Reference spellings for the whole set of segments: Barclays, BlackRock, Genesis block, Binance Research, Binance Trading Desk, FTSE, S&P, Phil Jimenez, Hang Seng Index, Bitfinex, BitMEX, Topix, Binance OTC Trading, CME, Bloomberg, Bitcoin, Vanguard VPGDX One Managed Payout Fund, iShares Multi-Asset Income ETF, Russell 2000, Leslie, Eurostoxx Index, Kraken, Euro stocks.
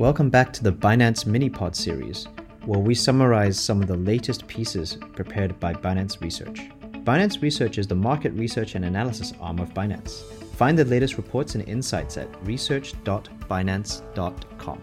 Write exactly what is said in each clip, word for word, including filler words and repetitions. Welcome back to the Binance Mini-Pod series, where we summarize some of the latest pieces prepared by Binance Research. Binance Research is the market research and analysis arm of Binance. Find the latest reports and insights at research dot binance dot com.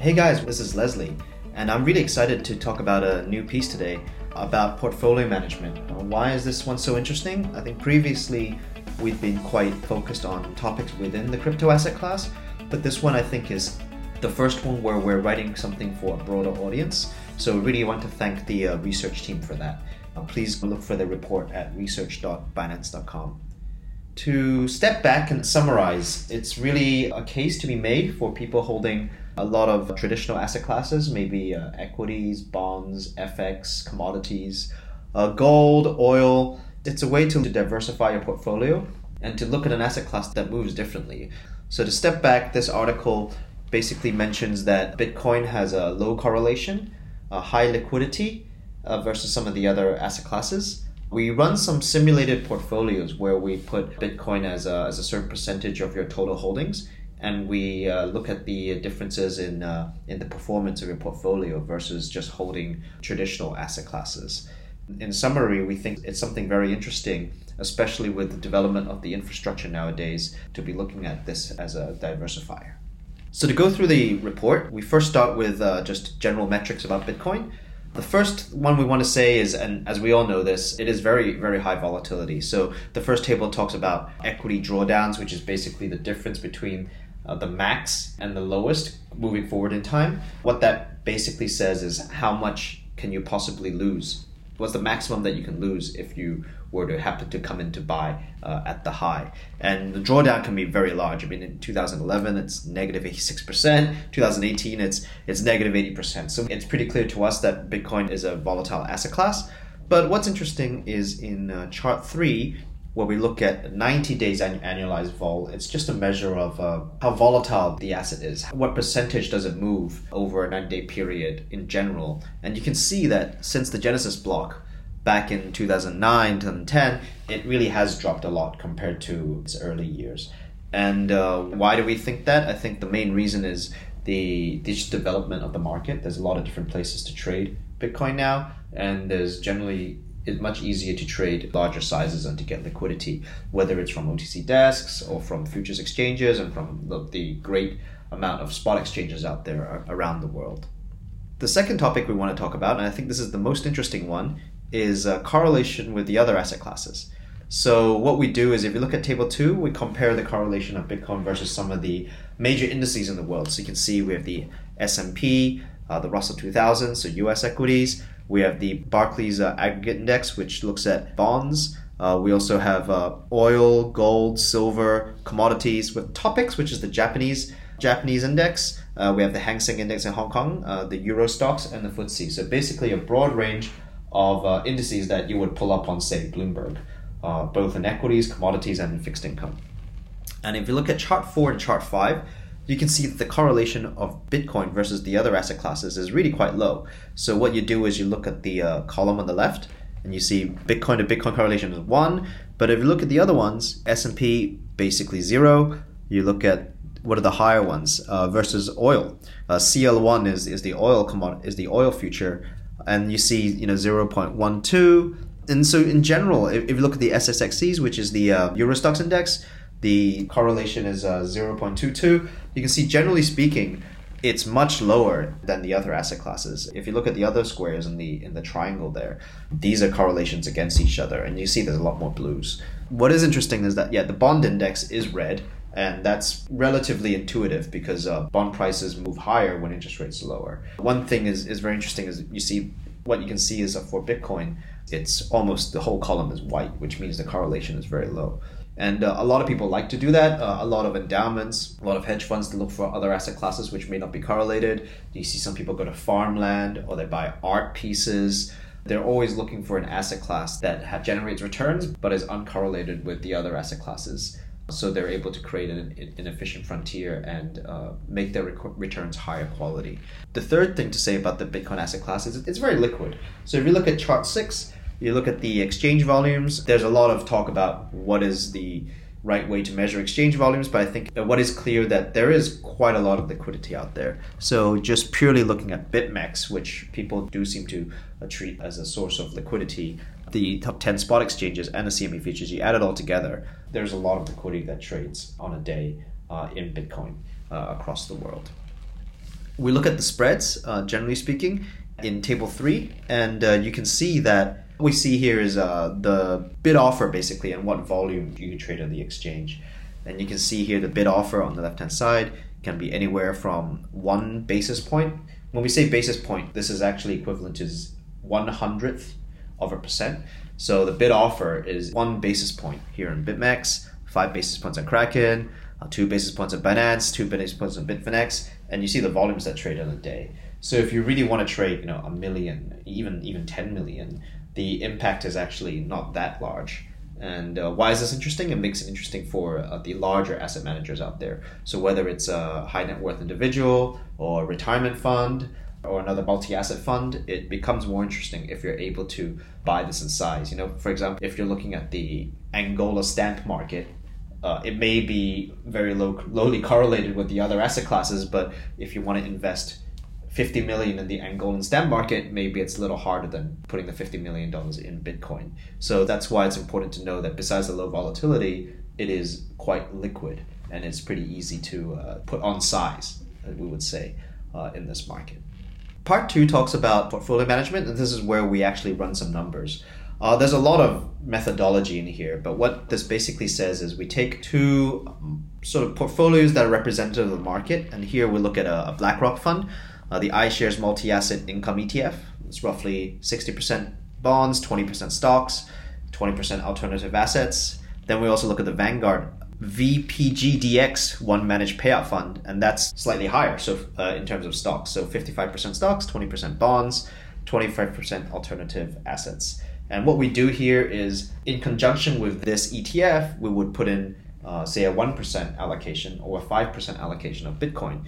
Hey guys, this is Leslie, and I'm really excited to talk about a new piece today about portfolio management. Why is this one so interesting? I think previously we've been quite focused on topics within the crypto asset class, but this one I think is the first one where we're writing something for a broader audience. So really want to thank the uh, research team for that. Uh, please look for the report at research dot binance dot com. To step back and summarize, it's really a case to be made for people holding a lot of traditional asset classes, maybe uh, equities, bonds, F X, commodities, uh, gold, oil. It's a way to diversify your portfolio and to look at an asset class that moves differently. So to step back, this article basically mentions that Bitcoin has a low correlation, a high liquidity uh, versus some of the other asset classes. We run some simulated portfolios where we put Bitcoin as a, as a certain percentage of your total holdings, and we uh, look at the differences in, uh, in the performance of your portfolio versus just holding traditional asset classes. In summary, we think it's something very interesting, especially with the development of the infrastructure nowadays, to be looking at this as a diversifier. So to go through the report, we first start with uh, just general metrics about Bitcoin. The first one we want to say is, and as we all know this, it is very, very high volatility. So the first table talks about equity drawdowns, which is basically the difference between Uh, the max and the lowest moving forward in time. What that basically says is how much can you possibly lose? What's the maximum that you can lose if you were to happen to come in to buy uh, at the high? And the drawdown can be very large. I mean, in two thousand eleven, it's negative eighty-six percent. two thousand eighteen, it's it's negative eighty percent. So it's pretty clear to us that Bitcoin is a volatile asset class. But what's interesting is in uh, chart three, where we look at ninety days annualized vol. It's just a measure of uh, how volatile the asset is. What percentage does it move over a ninety-day period in general? And you can see that since the Genesis block back in two thousand nine, two thousand ten, it really has dropped a lot compared to its early years. And uh, why do we think that? I think the main reason is the digital development of the market. There's a lot of different places to trade Bitcoin now, and there's generally it's much easier to trade larger sizes and to get liquidity, whether it's from O T C desks or from futures exchanges and from the, the great amount of spot exchanges out there around the world. The second topic we want to talk about, and I think this is the most interesting one, is a correlation with the other asset classes. So what we do is, if you look at table two, we compare the correlation of Bitcoin versus some of the major indices in the world. So you can see we have the S and P, uh, the Russell two thousand, so U S equities. We have the Barclays uh, aggregate index, which looks at bonds. Uh, we also have uh, oil, gold, silver, commodities, with Topix, which is the Japanese Japanese index. Uh, we have the Hang Seng Index in Hong Kong, uh, the Euro stocks, and the F T S E. So basically a broad range of uh, indices that you would pull up on, say, Bloomberg, uh, both in equities, commodities, and in fixed income. And if you look at chart four and chart five, you can see that the correlation of Bitcoin versus the other asset classes is really quite low. So what you do is you look at the uh, column on the left, and you see Bitcoin to Bitcoin correlation is one. But if you look at the other ones, S and P basically zero. You look at what are the higher ones uh, versus oil. Uh, C L one is is the oil commodity, is the oil future, and you see you know zero point one two. And so in general, if, if you look at the S S X Cs, which is the uh, Eurostoxx Index, the correlation is uh, zero point two two. You can see, generally speaking, it's much lower than the other asset classes. If you look at the other squares in the in the triangle there, these are correlations against each other, and you see there's a lot more blues. What is interesting is that, yeah, the bond index is red, and that's relatively intuitive because uh, bond prices move higher when interest rates are lower. One thing is, is very interesting is you see, what you can see is uh, for Bitcoin, it's almost the whole column is white, which means the correlation is very low. And uh, a lot of people like to do that. Uh, a lot of endowments, a lot of hedge funds to look for other asset classes which may not be correlated. You see some people go to farmland, or they buy art pieces. They're always looking for an asset class that ha- generates returns but is uncorrelated with the other asset classes. So they're able to create an, an efficient frontier and uh, make their rec- returns higher quality. The third thing to say about the Bitcoin asset class is it's very liquid. So if you look at chart six, you look at the exchange volumes, there's a lot of talk about what is the right way to measure exchange volumes, but I think what is clear that there is quite a lot of liquidity out there. So just purely looking at BitMEX, which people do seem to treat as a source of liquidity, the top ten spot exchanges and the C M E futures, you add it all together, there's a lot of liquidity that trades on a day uh, in Bitcoin uh, across the world. We look at the spreads, uh, generally speaking, in table three, and uh, you can see that what we see here is uh, the bid offer basically and what volume you trade on the exchange. And you can see here the bid offer on the left-hand side can be anywhere from one basis point. When we say basis point, this is actually equivalent to one hundredth of a percent. So the bid offer is one basis point here in BitMEX, five basis points on Kraken, two basis points on Binance, two basis points on Bitfinex, and you see the volumes that trade on a day. So if you really want to trade, you know, a million, even even ten million, the impact is actually not that large. And uh, why is this interesting? It makes it interesting for uh, the larger asset managers out there. So whether it's a high net worth individual or retirement fund or another multi-asset fund, it becomes more interesting if you're able to buy this in size. You know, for example, if you're looking at the Angola stamp market, Uh, it may be very low, lowly correlated with the other asset classes, but if you want to invest fifty million dollars in the Angolan stamp market, maybe it's a little harder than putting the fifty million dollars in Bitcoin. So that's why it's important to know that besides the low volatility, it is quite liquid and it's pretty easy to uh, put on size, we would say, uh, in this market. Part two talks about portfolio management, and this is where we actually run some numbers. Uh, there's a lot of methodology in here, but what this basically says is we take two um, sort of portfolios that are representative of the market, and here we look at a, a BlackRock fund, uh, the iShares Multi-Asset Income E T F. It's roughly sixty percent bonds, twenty percent stocks, twenty percent alternative assets. Then we also look at the Vanguard V P G D X One Managed Payout Fund, and that's slightly higher so uh, in terms of stocks. So fifty-five percent stocks, twenty percent bonds, twenty-five percent alternative assets. And what we do here is, in conjunction with this E T F, we would put in, uh, say, a one percent allocation or a five percent allocation of Bitcoin.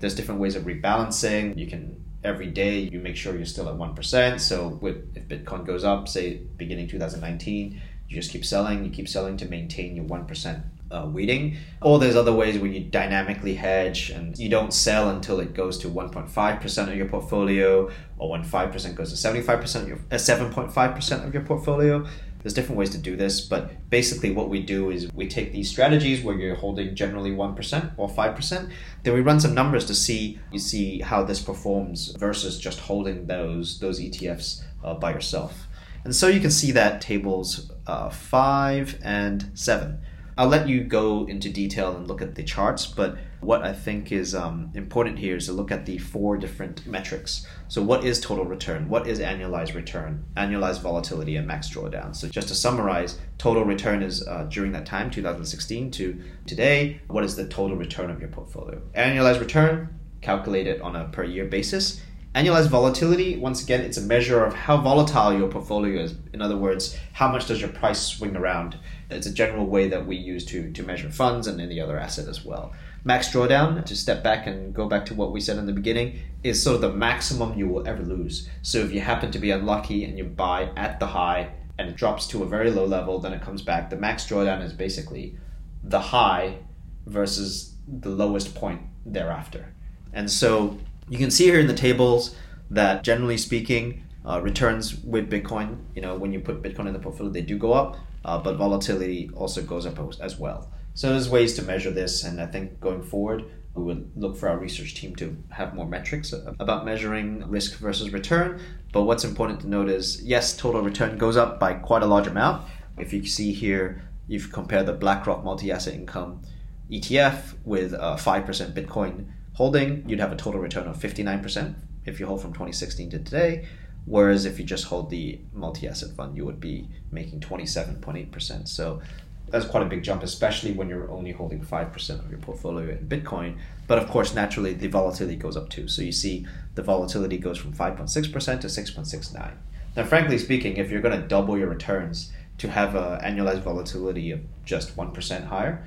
There's different ways of rebalancing. You can, every day, you make sure you're still at one percent. So with, if Bitcoin goes up, say, beginning two thousand nineteen, you just keep selling, you keep selling to maintain your one percent uh, weighting. Or there's other ways where you dynamically hedge and you don't sell until it goes to one point five percent of your portfolio, or when five percent goes to seventy-five percent of your, uh, seven point five percent of your portfolio. There's different ways to do this, but basically what we do is we take these strategies where you're holding generally one percent or five percent, then we run some numbers to see you see how this performs versus just holding those, those E T Fs uh, by yourself. And so you can see that tables uh, five and seven. I'll let you go into detail and look at the charts, but what I think is um, important here is to look at the four different metrics. So what is total return? What is annualized return? Annualized volatility and max drawdown. So just to summarize, total return is uh, during that time, two thousand sixteen to today, what is the total return of your portfolio? Annualized return, calculated on a per year basis. Annualized volatility, once again, it's a measure of how volatile your portfolio is. In other words, how much does your price swing around? It's a general way that we use to, to measure funds and any other asset as well. Max drawdown, to step back and go back to what we said in the beginning, is sort of the maximum you will ever lose. So if you happen to be unlucky and you buy at the high and it drops to a very low level, then it comes back. The max drawdown is basically the high versus the lowest point thereafter. And so you can see here in the tables that generally speaking, uh, returns with Bitcoin, you know, when you put Bitcoin in the portfolio, they do go up, uh, but volatility also goes up as well. So there's ways to measure this. And I think going forward, we would look for our research team to have more metrics about measuring risk versus return. But what's important to note is, yes, total return goes up by quite a large amount. If you see here, you've compared the BlackRock Multi-Asset Income E T F with uh, five percent Bitcoin holding, you'd have a total return of fifty-nine percent if you hold from twenty sixteen to today, whereas if you just hold the multi-asset fund, you would be making twenty-seven point eight percent. So that's quite a big jump, especially when you're only holding five percent of your portfolio in Bitcoin. But of course, naturally, the volatility goes up too. So you see the volatility goes from five point six percent to six point six nine. Now, frankly speaking, if you're going to double your returns to have an annualized volatility of just one percent higher,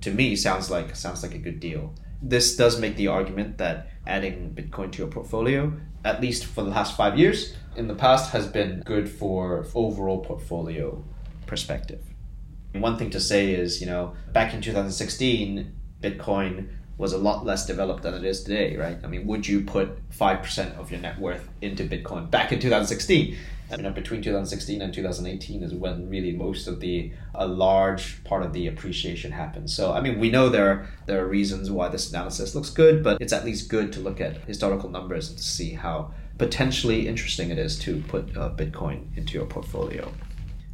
to me, sounds like sounds like a good deal. This does make the argument that adding Bitcoin to your portfolio, at least for the last five years, in the past has been good for overall portfolio perspective. One thing to say is, you know, back in two thousand sixteen, Bitcoin was a lot less developed than it is today, right? I mean, would you put five percent of your net worth into Bitcoin back in two thousand sixteen? I mean, between two thousand sixteen and two thousand eighteen is when really most of the, a large part of the appreciation happened. So, I mean, we know there are, there are reasons why this analysis looks good, but it's at least good to look at historical numbers and to see how potentially interesting it is to put uh, Bitcoin into your portfolio.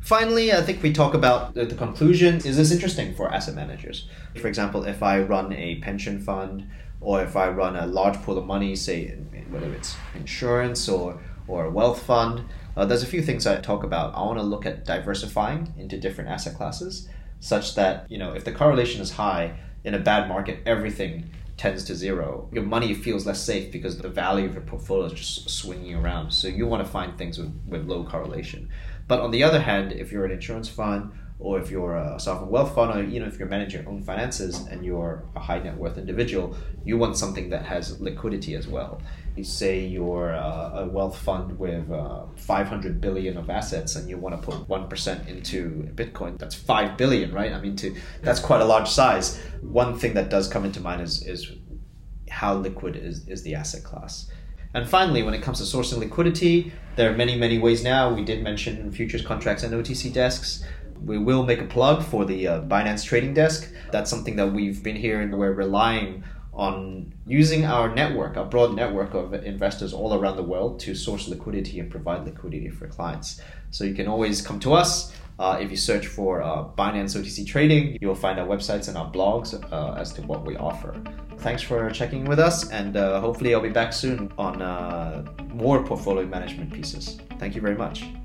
Finally, I think we talk about the, the conclusion. Is this interesting for asset managers? For example, if I run a pension fund or if I run a large pool of money, say, whether it's insurance or, or a wealth fund, Uh, there's a few things I talk about. I want to look at diversifying into different asset classes such that, you know, if the correlation is high in a bad market, everything tends to zero. Your money feels less safe because the value of your portfolio is just swinging around. So you want to find things with, with low correlation. But on the other hand, if you're an insurance fund or if you're a sovereign wealth fund or, you know, if you're managing your own finances and you're a high net worth individual, you want something that has liquidity as well. Say you're a wealth fund with uh, five hundred billion of assets and you want to put one percent into Bitcoin, that's five billion, right? I mean, to, that's quite a large size. One thing that does come into mind is, is how liquid is, is the asset class. And finally, when it comes to sourcing liquidity, there are many, many ways now. We did mention futures contracts and O T C desks. We will make a plug for the uh, Binance Trading Desk. That's something that we've been hearing. We're relying on using our network, our broad network of investors all around the world to source liquidity and provide liquidity for clients. So you can always come to us. Uh, if you search for uh, Binance O T C Trading, you'll find our websites and our blogs uh, as to what we offer. Thanks for checking with us, and uh, hopefully I'll be back soon on uh, more portfolio management pieces. Thank you very much.